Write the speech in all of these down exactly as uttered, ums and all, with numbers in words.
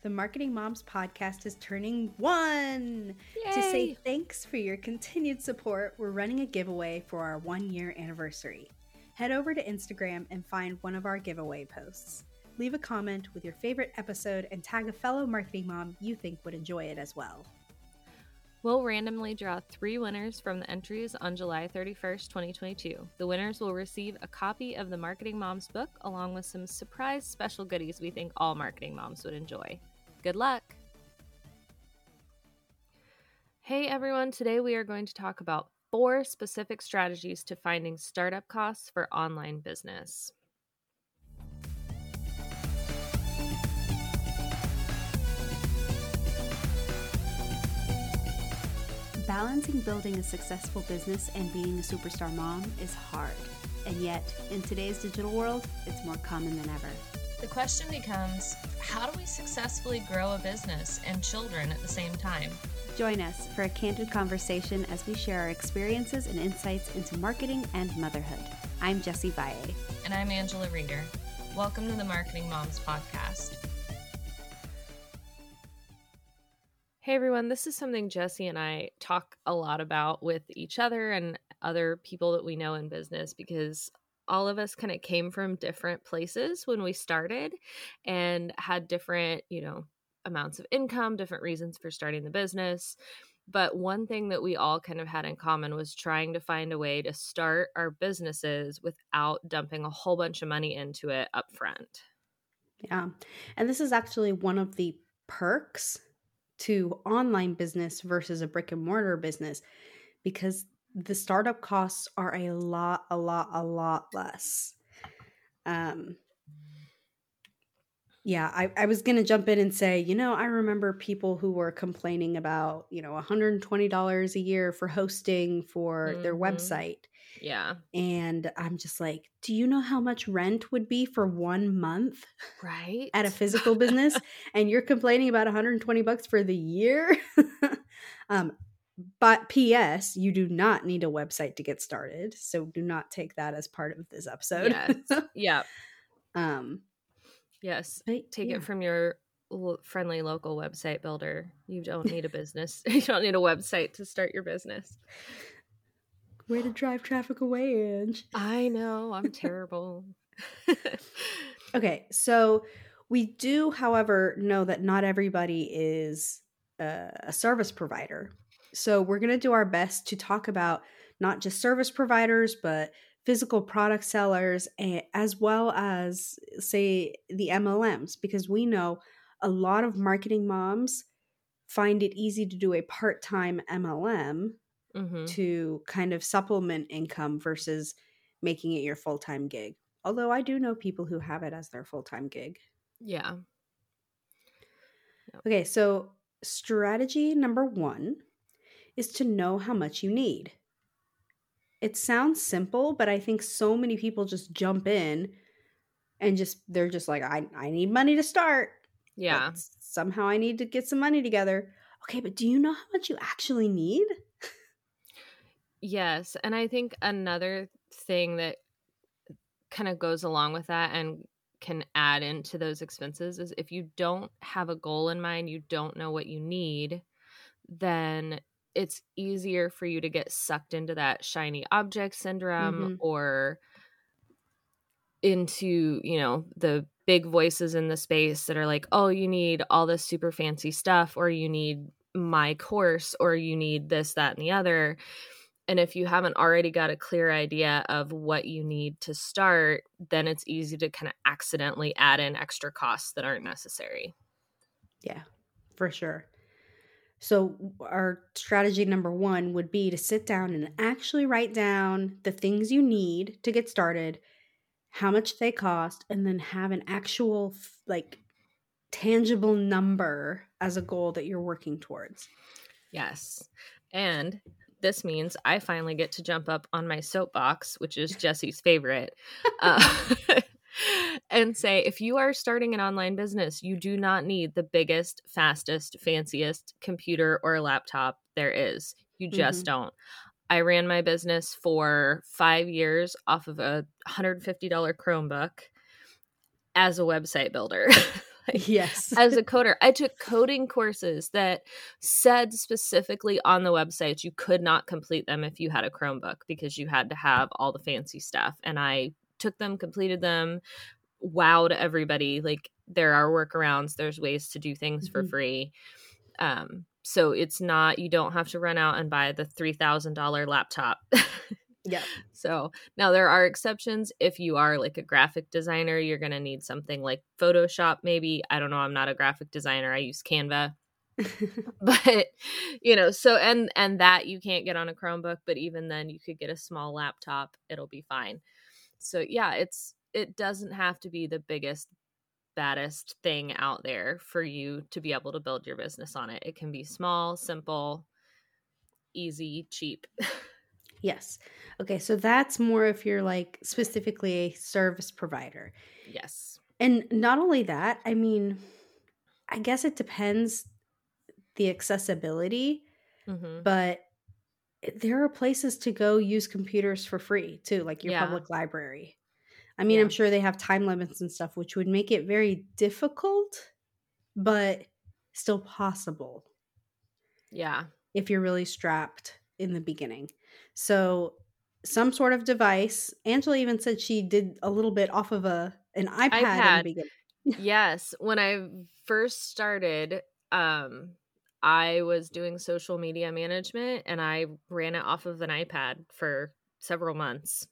The Marketing Moms podcast is turning one. Yay. To say thanks for your continued support, we're running a giveaway for our one-year anniversary. Head over to Instagram and find one of our giveaway posts. Leave a comment with your favorite episode and tag a fellow marketing mom you think would enjoy it as well. We'll randomly draw three winners from the entries on July thirty-first, twenty twenty-two. The winners will receive a copy of the Marketing Moms book along with some surprise special goodies we think all marketing moms would enjoy. Good luck! Hey everyone, today we are going to talk about four specific strategies to finding startup costs for online business. Balancing building a successful business and being a superstar mom is hard. And yet, in today's digital world, it's more common than ever. The question becomes, how do we successfully grow a business and children at the same time? Join us for a candid conversation as we share our experiences and insights into marketing and motherhood. I'm Jessie Baie. And I'm Angela Reeder. Welcome to the Marketing Moms Podcast. Hey everyone, this is something Jessie and I talk a lot about with each other and other people that we know in business, because all of us kind of came from different places when we started and had different, you know, amounts of income, different reasons for starting the business. But one thing that we all kind of had in common was trying to find a way to start our businesses without dumping a whole bunch of money into it up front. Yeah. And this is actually one of the perks to online business versus a brick and mortar business, because the startup costs are a lot, a lot, a lot less. Um, yeah, I, I was going to jump in and say, you know, I remember people who were complaining about, you know, one hundred twenty dollars a year for hosting for mm-hmm. their website. Yeah. And I'm just like, do you know how much rent would be for one month? Right. At a physical business? And you're complaining about one hundred twenty bucks for the year? um, but P S, you do not need a website to get started. So do not take that as part of this episode. Yes. Yeah. Um, yes. But, take yeah. it from your l- friendly local website builder. You don't need a business. You don't need a website to start your business. Way to drive traffic away, Ange. I know. I'm terrible. Okay. So we do, however, know that not everybody is uh, a service provider. So we're going to do our best to talk about not just service providers, but physical product sellers, as well as, say, the M L Ms, because we know a lot of marketing moms find it easy to do a part-time M L M Mm-hmm. to kind of supplement income versus making it your full-time gig. Although I do know people who have it as their full-time gig. Yeah. Yep. Okay, so strategy number one is to know how much you need. It sounds simple, but I think so many people just jump in and just they're just like, I, I need money to start. Yeah. But somehow I need to get some money together. Okay, but do you know how much you actually need? Yes. And I think another thing that kind of goes along with that and can add into those expenses is if you don't have a goal in mind, you don't know what you need, then it's easier for you to get sucked into that shiny object syndrome mm-hmm. or into, you know, the big voices in the space that are like, oh, you need all this super fancy stuff, or you need my course, or you need this, that, and the other. And if you haven't already got a clear idea of what you need to start, then it's easy to kind of accidentally add in extra costs that aren't necessary. Yeah, for sure. So our strategy number one would be to sit down and actually write down the things you need to get started, how much they cost, and then have an actual like tangible number as a goal that you're working towards. Yes. And this means I finally get to jump up on my soapbox, which is Jessie's favorite, uh, and say, if you are starting an online business, you do not need the biggest, fastest, fanciest computer or laptop there is. You just mm-hmm. don't. I ran my business for five years off of a one hundred fifty dollars Chromebook as a website builder. Yes. As a coder, I took coding courses that said specifically on the website you could not complete them if you had a Chromebook because you had to have all the fancy stuff. And I took them, completed them, wowed everybody. Like, there are workarounds. There's ways to do things mm-hmm. for free. Um, so it's not, you don't have to run out and buy the three thousand dollars laptop. Yeah. So now there are exceptions. If you are like a graphic designer, you're going to need something like Photoshop, maybe. I don't know. I'm not a graphic designer. I use Canva. But, you know, so and and that you can't get on a Chromebook. But even then, you could get a small laptop. It'll be fine. So, yeah, it's it doesn't have to be the biggest, baddest thing out there for you to be able to build your business on it. It can be small, simple, easy, cheap. Yes. Okay. So that's more if you're like specifically a service provider. Yes. And not only that, I mean, I guess it depends the accessibility, mm-hmm. but there are places to go use computers for free too, like your yeah. public library. I mean, yeah. I'm sure they have time limits and stuff, which would make it very difficult, but still possible. Yeah. If you're really strapped in the beginning. So some sort of device. Angela even said she did a little bit off of a an iPad, iPad. in the beginning. Yes. When I first started, um, I was doing social media management and I ran it off of an iPad for several months.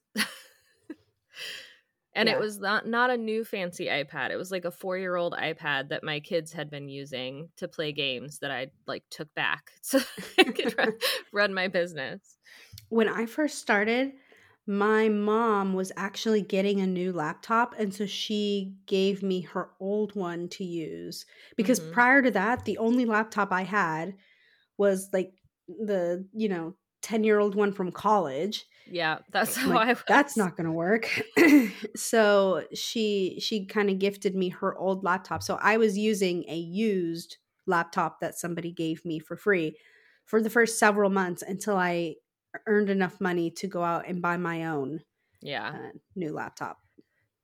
And yeah. it was not, not a new fancy iPad. It was like a four-year-old iPad that my kids had been using to play games that I like took back so I could run, run my business. When I first started, my mom was actually getting a new laptop. And so she gave me her old one to use because mm-hmm. prior to that, the only laptop I had was like the, you know, ten-year-old one from college. Yeah, that's how like, I was. That's not going to work. So she she kind of gifted me her old laptop. So I was using a used laptop that somebody gave me for free for the first several months until I earned enough money to go out and buy my own yeah. uh, new laptop.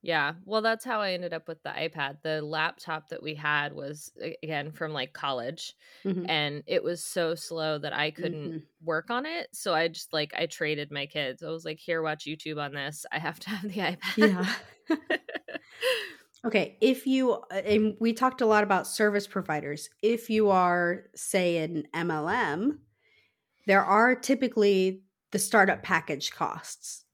Yeah. Well, that's how I ended up with the iPad. The laptop that we had was, again, from like college mm-hmm. and it was so slow that I couldn't mm-hmm. work on it. So I just like, I traded my kids. I was like, here, watch YouTube on this. I have to have the iPad. Yeah. Okay. If you, and we talked a lot about service providers. If you are, say, an M L M, there are typically the startup package costs,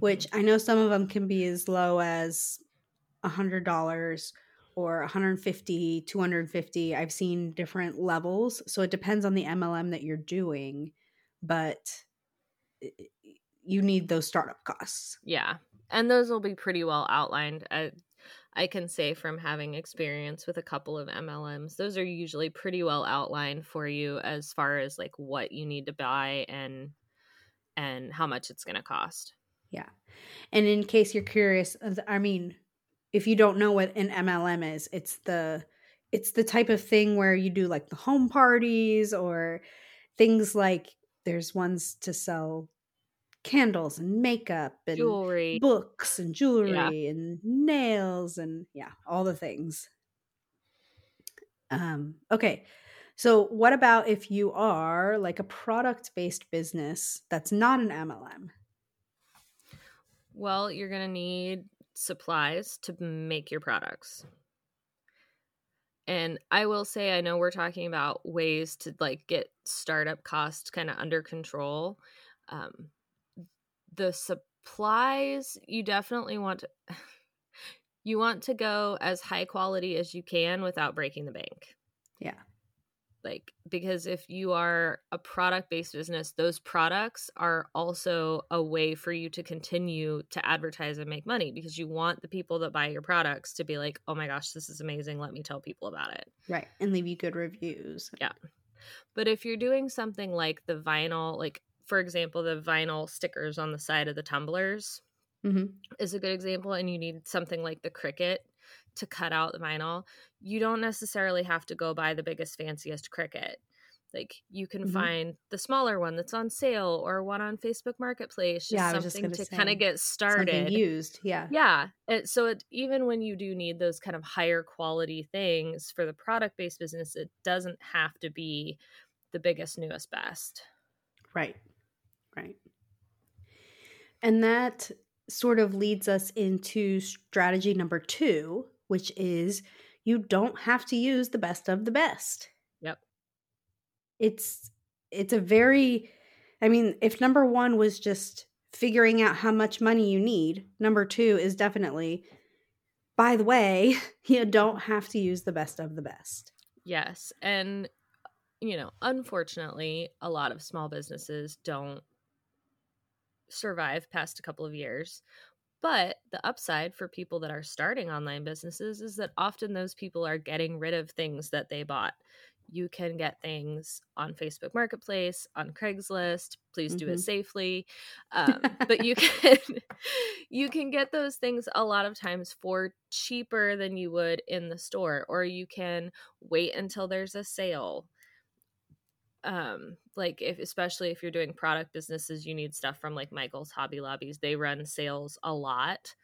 which I know some of them can be as low as one hundred dollars or one hundred fifty dollars, two hundred fifty dollars. I've seen different levels. So it depends on the M L M that you're doing, but you need those startup costs. Yeah. And those will be pretty well outlined. I, I can say from having experience with a couple of M L Ms, those are usually pretty well outlined for you as far as like what you need to buy and and how much it's going to cost. Yeah. And in case you're curious, I mean, if you don't know what an M L M is, it's the it's the type of thing where you do like the home parties or things like there's ones to sell candles and makeup and jewelry, books and jewelry yeah. and nails and yeah, all the things. Um, okay. So what about if you are like a product-based business that's not an M L M? Well, you're going to need supplies to make your products. And I will say, I know we're talking about ways to like get startup costs kind of under control. Um, the supplies, you definitely want to, you want to go as high quality as you can without breaking the bank. Yeah. Like, because if you are a product-based business, those products are also a way for you to continue to advertise and make money because you want the people that buy your products to be like, oh my gosh, this is amazing. Let me tell people about it. Right. And leave you good reviews. Yeah. But if you're doing something like the vinyl, like for example, the vinyl stickers on the side of the tumblers mm-hmm. is a good example. And you need something like the Cricut to cut out the vinyl. You don't necessarily have to go buy the biggest, fanciest Cricut. Like you can mm-hmm. find the smaller one that's on sale or one on Facebook Marketplace, just yeah, something just to kind of get started. Something used, yeah. Yeah. It, so it, even when you do need those kind of higher quality things for the product-based business, it doesn't have to be the biggest, newest, best. Right, right. And that sort of leads us into strategy number two, which is you don't have to use the best of the best. It's it's a very, I mean, if number one was just figuring out how much money you need, number two is definitely, by the way, you don't have to use the best of the best. Yes. And, you know, unfortunately, a lot of small businesses don't survive past a couple of years. But the upside for people that are starting online businesses is that often those people are getting rid of things that they bought. You can get things on Facebook Marketplace, on Craigslist. Please do mm-hmm. it safely. Um, but you can you can get those things a lot of times for cheaper than you would in the store, or you can wait until there's a sale. Um, like if especially if you're doing product businesses, you need stuff from like Michael's, Hobby Lobbies. They run sales a lot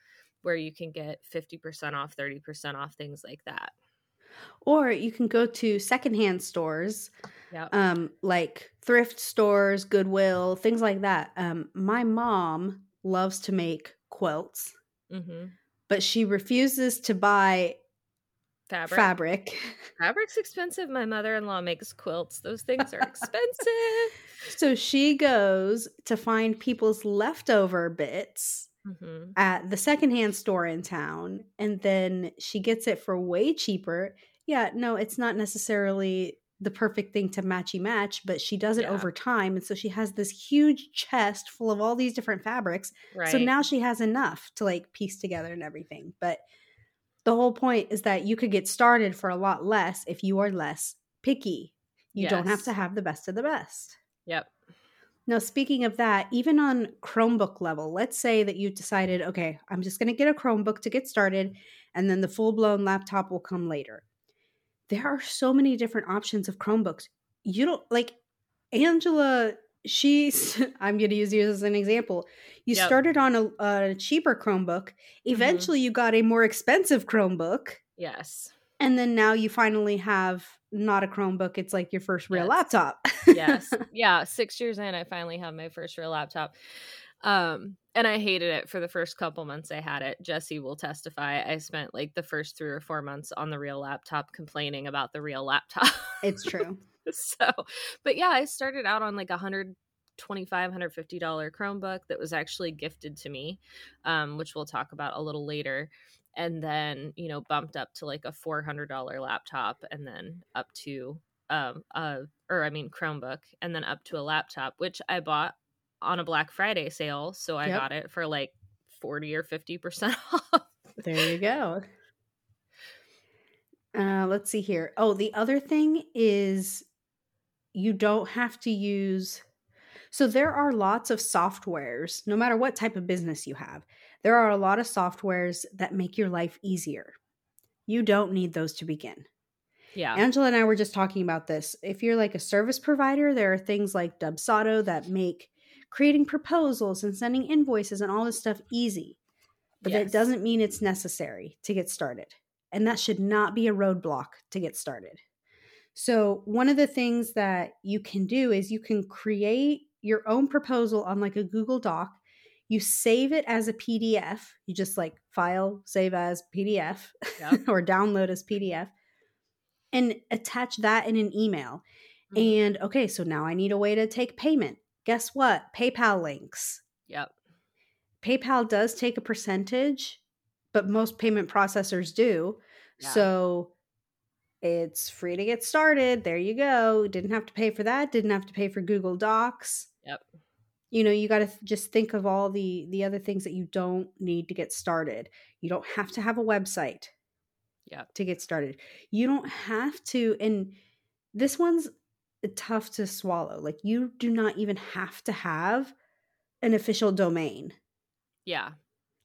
where you can get fifty percent off, thirty percent off, things like that. Or you can go to secondhand stores, yep. um, like thrift stores, Goodwill, things like that. Um, my mom loves to make quilts, mm-hmm. but she refuses to buy fabric. fabric. Fabric's expensive. My mother-in-law makes quilts. Those things are expensive. So she goes to find people's leftover bits mm-hmm. at the secondhand store in town, and then she gets it for way cheaper. Yeah, no, it's not necessarily the perfect thing to matchy match, but she does it yeah. over time, and so she has this huge chest full of all these different fabrics. Right. So now she has enough to like piece together and everything. But the whole point is that you could get started for a lot less if you are less picky. You yes. don't have to have the best of the best. Yep. Now, speaking of that, even on Chromebook level, let's say that you decided, okay, I'm just going to get a Chromebook to get started, and then the full-blown laptop will come later. There are so many different options of Chromebooks. You don't, like, Angela, she's, I'm going to use you as an example. You yep. started on a, a cheaper Chromebook. Eventually, mm-hmm. you got a more expensive Chromebook. Yes. And then now you finally have not a Chromebook. It's like your first real yes. laptop. Yes. Yeah. Six years in, I finally have my first real laptop. Um, and I hated it for the first couple months I had it. Jessie will testify. I spent like the first three or four months on the real laptop complaining about the real laptop. It's true. So, but yeah, I started out on like a hundred twenty-five, one hundred fifty dollars Chromebook that was actually gifted to me, um, which we'll talk about a little later. And then, you know, bumped up to like a four hundred dollars laptop, and then up to, um, uh, or I mean, Chromebook, and then up to a laptop, which I bought on a Black Friday sale. So I yep. got it for like forty or fifty percent off. There you go. Uh, let's see here. Oh, the other thing is you don't have to use. So there are lots of softwares, no matter what type of business you have. There are a lot of softwares that make your life easier. You don't need those to begin. Yeah. Angela and I were just talking about this. If you're like a service provider, there are things like Dubsado that make creating proposals and sending invoices and all this stuff easy. But yes. that doesn't mean it's necessary to get started. And that should not be a roadblock to get started. So one of the things that you can do is you can create your own proposal on like a Google Doc. You save it as a P D F. You just like file, save as P D F yep. or download as P D F and attach that in an email. Mm-hmm. And okay, so now I need a way to take payment. Guess what? PayPal links. Yep. PayPal does take a percentage, but most payment processors do. Yeah. So it's free to get started. There you go. Didn't have to pay for that. Didn't have to pay for Google Docs. Yep. You know, you got to th- just think of all the, the other things that you don't need to get started. You don't have to have a website yeah. to get started. You don't have to, and this one's tough to swallow. Like you do not even have to have an official domain. Yeah.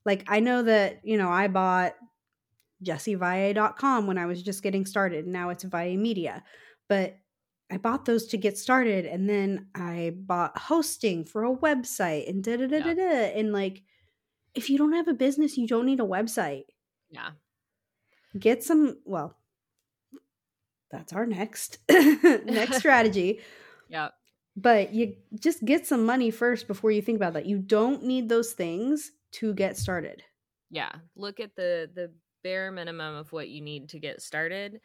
Like I know that, you know, I bought Jesse Vaya dot com when I was just getting started. Now it's Vaya Media, but I bought those to get started, and then I bought hosting for a website and da da da da da. And like, if you don't have a business, you don't need a website. Yeah. Get some, well, that's our next, next strategy. Yeah. But you just get some money first before you think about that. You don't need those things to get started. Yeah. Look at the, the bare minimum of what you need to get started.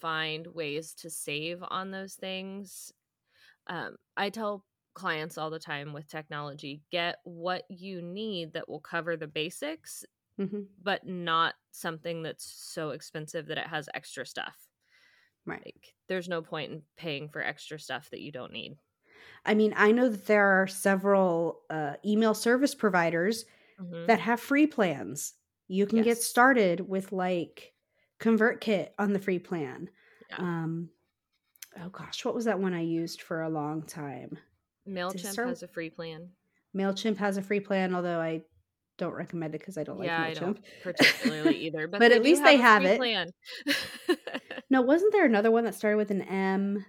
Find ways to save on those things. Um, I tell clients all the time with technology, get what you need that will cover the basics, mm-hmm. but not something that's so expensive that it has extra stuff. Right. Like, there's no point in paying for extra stuff that you don't need. I mean, I know that there are several uh, email service providers mm-hmm. that have free plans. You can yes. get started with like ConvertKit on the free plan. Yeah. Um, oh gosh, what was that one I used for a long time? MailChimp start... has a free plan. MailChimp has a free plan, although I don't recommend it because I don't yeah, like MailChimp. I don't particularly either. But, but at least have they have it. Plan. No, wasn't there another one that started with an M?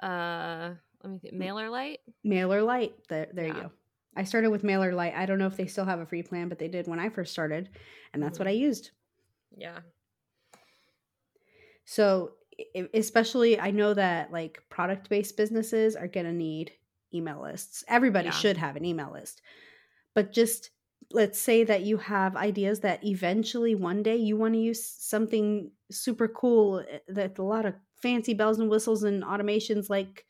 Uh, let me think. MailerLite? MailerLite. There, there yeah. you go. I started with MailerLite. I don't know if they still have a free plan, but they did when I first started, and that's mm-hmm. what I used. Yeah. So especially, I know that like product-based businesses are going to need email lists. Everybody yeah. should have an email list. But just let's say that you have ideas that eventually one day you want to use something super cool that's a lot of fancy bells and whistles and automations like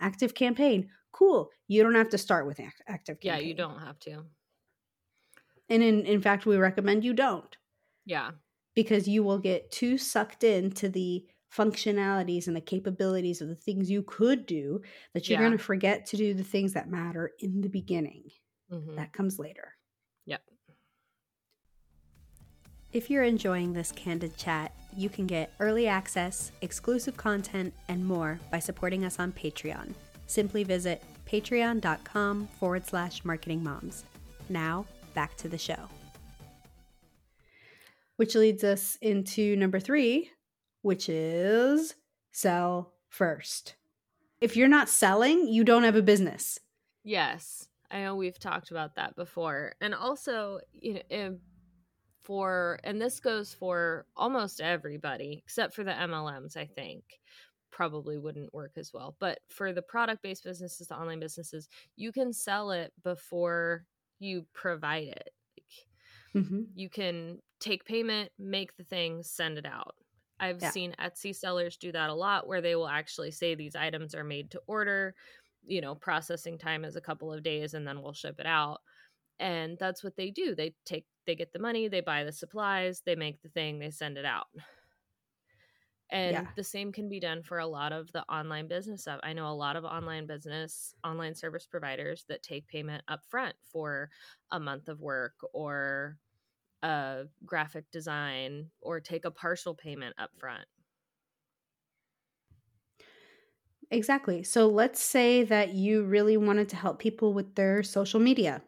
ActiveCampaign. Cool. You don't have to start with ActiveCampaign. Yeah, you don't have to. And in, in fact, we recommend you don't. Yeah. Because you will get too sucked into the functionalities and the capabilities of the things you could do that you're yeah. going to forget to do the things that matter in the beginning. Mm-hmm. That comes later. Yep. If you're enjoying this candid chat, you can get early access, exclusive content, and more by supporting us on Patreon. Simply visit patreon.com forward slash marketing moms. Now, back to the show. Which leads us into number three, which is sell first. If you're not selling, you don't have a business. Yes. I know we've talked about that before. And also, you know, for, and this goes for almost everybody, except for the M L Ms, I think, probably wouldn't work as well. But for the product-based businesses, the online businesses, you can sell it before you provide it. Mm-hmm. You can take payment, make the thing, send it out. I've yeah. seen Etsy sellers do that a lot, where they will actually say these items are made to order, you know, processing time is a couple of days, and then we'll ship it out. And that's what they do. They take, they get the money, they buy the supplies, they make the thing, they send it out. And yeah. the same can be done for a lot of the online business stuff. I know a lot of online business, online service providers that take payment upfront for a month of work or a graphic design, or take a partial payment upfront. Exactly. So let's say that you really wanted to help people with their social media,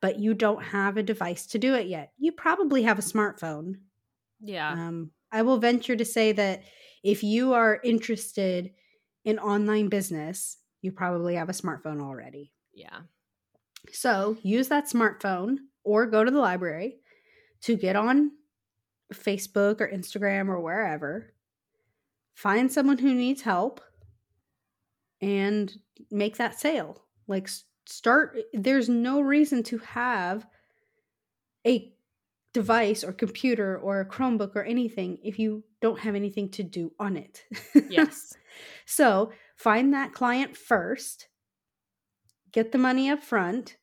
but you don't have a device to do it yet. You probably have a smartphone. Yeah. Um, I will venture to say that if you are interested in online business, you probably have a smartphone already. Yeah. So use that smartphone or go to the library to get on Facebook or Instagram or wherever. Find someone who needs help. And make that sale. Like start, there's no reason to have a device or computer or a Chromebook or anything if you don't have anything to do on it. Yes. So find that client first, get the money up front,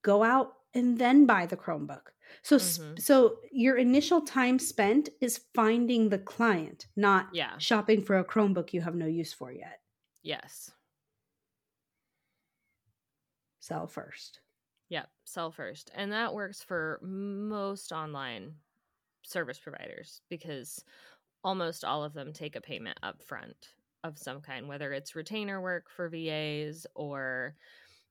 go out and then buy the Chromebook. So, mm-hmm. so your initial time spent is finding the client, not yeah. shopping for a Chromebook you have no use for yet. Yes. Sell first. Yep. Sell first. And that works for most online service providers because almost all of them take a payment up front of some kind, whether it's retainer work for V As or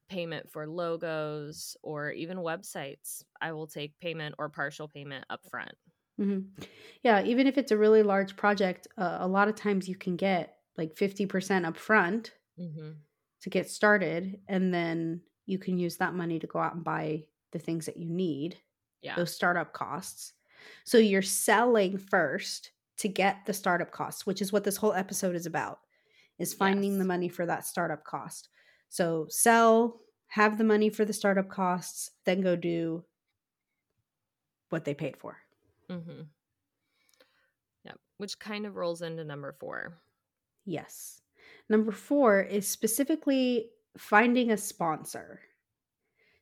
payment for logos or even websites. I will take payment or partial payment up front. Mm-hmm. Yeah. Even if it's a really large project, uh, a lot of times you can get like fifty percent up front mm-hmm. to get started. And then you can use that money to go out and buy the things that you need, yeah. those startup costs. So you're selling first to get the startup costs, which is what this whole episode is about, is finding yes. the money for that startup cost. So sell, have the money for the startup costs, then go do what they paid for. Mm-hmm. Yep. Which kind of rolls into number four. Yes. Number four is specifically finding a sponsor.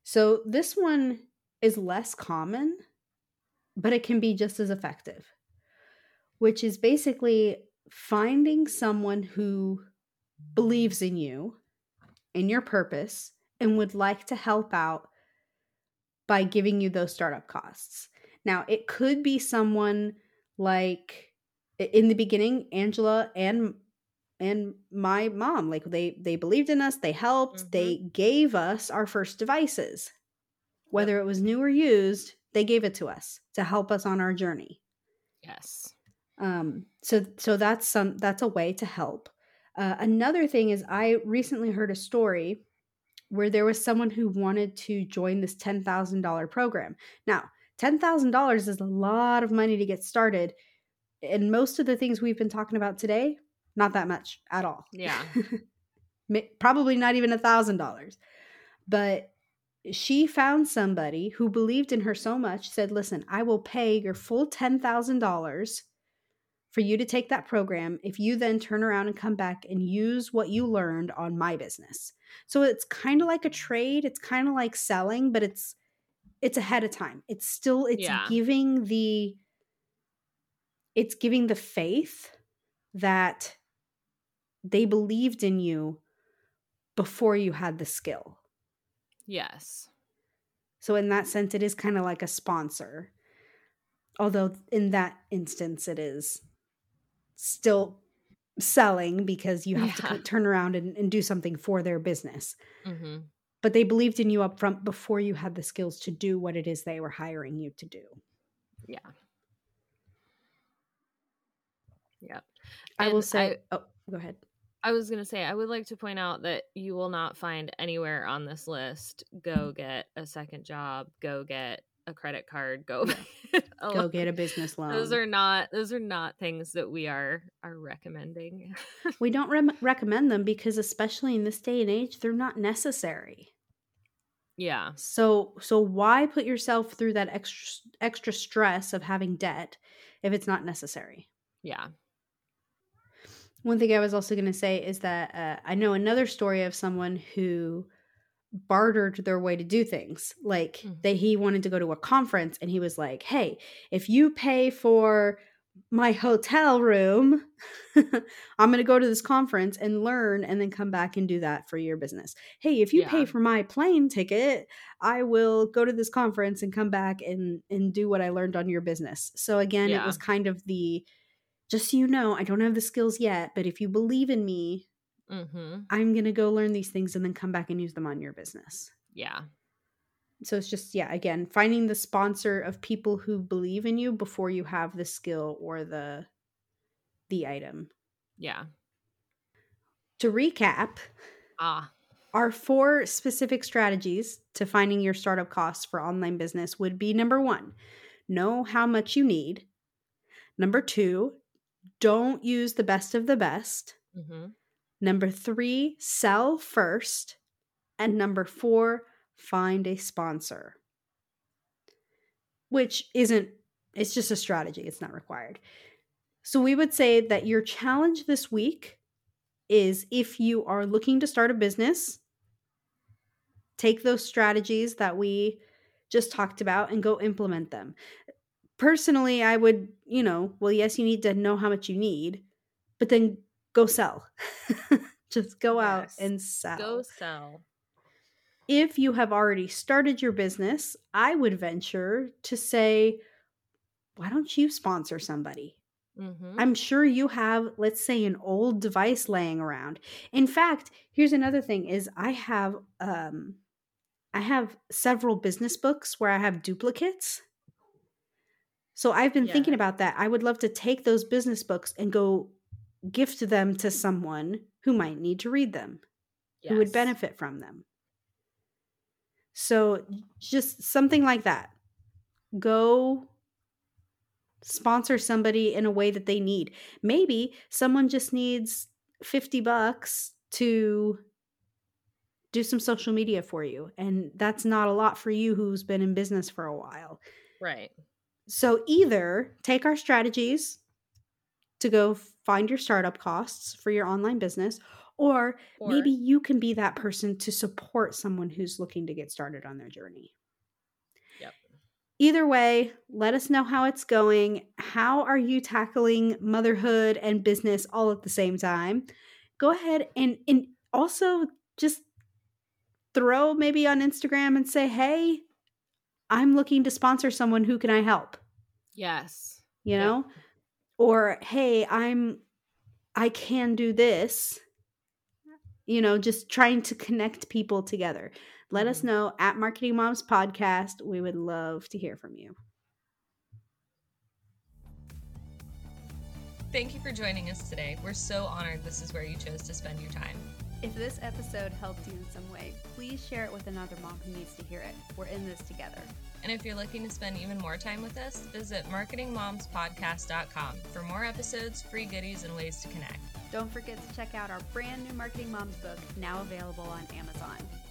So this one is less common, but it can be just as effective, which is basically finding someone who believes in you, in your purpose, and would like to help out by giving you those startup costs. Now, it could be someone like, in the beginning, Angela and and my mom, like they, they believed in us, they helped, mm-hmm. they gave us our first devices. Whether it was new or used, they gave it to us to help us on our journey. Yes. Um, so so that's some that's a way to help. Uh, another thing is I recently heard a story where there was someone who wanted to join this ten thousand dollars program. Now, ten thousand dollars is a lot of money to get started. And most of the things we've been talking about today, not that much at all. Yeah. Probably not even one thousand dollars. But she found somebody who believed in her so much, said, listen, I will pay your full ten thousand dollars for you to take that program if you then turn around and come back and use what you learned on my business. So it's kind of like a trade. It's kind of like selling, but it's it's ahead of time. It's still it's yeah. giving the it's giving the faith that they believed in you before you had the skill. Yes. So in that sense, it is kind of like a sponsor. Although in that instance, it is still selling because you have yeah. to turn around and, and do something for their business. Mm-hmm. But they believed in you up front before you had the skills to do what it is they were hiring you to do. Yeah. Yeah. I will say, I, oh, go ahead. I was going to say, I would like to point out that you will not find anywhere on this list, go get a second job, go get a credit card, go get a, go get a business loan. Those are not those are not things that we are are recommending. We don't re- recommend them because, especially in this day and age, they're not necessary. Yeah. So so why put yourself through that extra extra stress of having debt if it's not necessary? Yeah. One thing I was also going to say is that uh, I know another story of someone who bartered their way to do things, like mm-hmm. that he wanted to go to a conference and he was like, hey, if you pay for my hotel room, I'm going to go to this conference and learn and then come back and do that for your business. Hey, if you yeah. pay for my plane ticket, I will go to this conference and come back and, and do what I learned on your business. So again, yeah. it was kind of the, just so you know, I don't have the skills yet, but if you believe in me, mm-hmm. I'm going to go learn these things and then come back and use them on your business. Yeah. So it's just, yeah, again, finding the sponsor of people who believe in you before you have the skill or the the item. Yeah. To recap, ah. our four specific strategies to finding your startup costs for online business would be number one, know how much you need. Number two, don't use the best of the best. Mm-hmm. Number three, sell first. And number four, find a sponsor. Which isn't, it's just a strategy. It's not required. So we would say that your challenge this week is if you are looking to start a business, take those strategies that we just talked about and go implement them. Personally, I would, you know, well, yes, you need to know how much you need, but then go sell. Just go out yes. and sell. Go sell. If you have already started your business, I would venture to say, why don't you sponsor somebody? Mm-hmm. I'm sure you have, let's say, an old device laying around. In fact, here's another thing is I have um, I have several business books where I have duplicates. So I've been yeah. thinking about that. I would love to take those business books and go gift them to someone who might need to read them, yes. who would benefit from them. So just something like that. Go sponsor somebody in a way that they need. Maybe someone just needs fifty bucks to do some social media for you. And that's not a lot for you who's been in business for a while. Right. So either take our strategies to go find your startup costs for your online business, or, or maybe you can be that person to support someone who's looking to get started on their journey. Yep. Either way, let us know how it's going. How are you tackling motherhood and business all at the same time? Go ahead and, and also just throw maybe on Instagram and say, hey, I'm looking to sponsor someone. Who can I help? Yes. You know? Yeah. Or, hey, I'm, I can do this. You know, just trying to connect people together. Let mm-hmm. us know at Marketing Moms Podcast. We would love to hear from you. Thank you for joining us today. We're so honored this is where you chose to spend your time. If this episode helped you in some way, please share it with another mom who needs to hear it. We're in this together. And if you're looking to spend even more time with us, visit Marketing Moms Podcast dot com for more episodes, free goodies, and ways to connect. Don't forget to check out our brand new Marketing Moms book, now available on Amazon.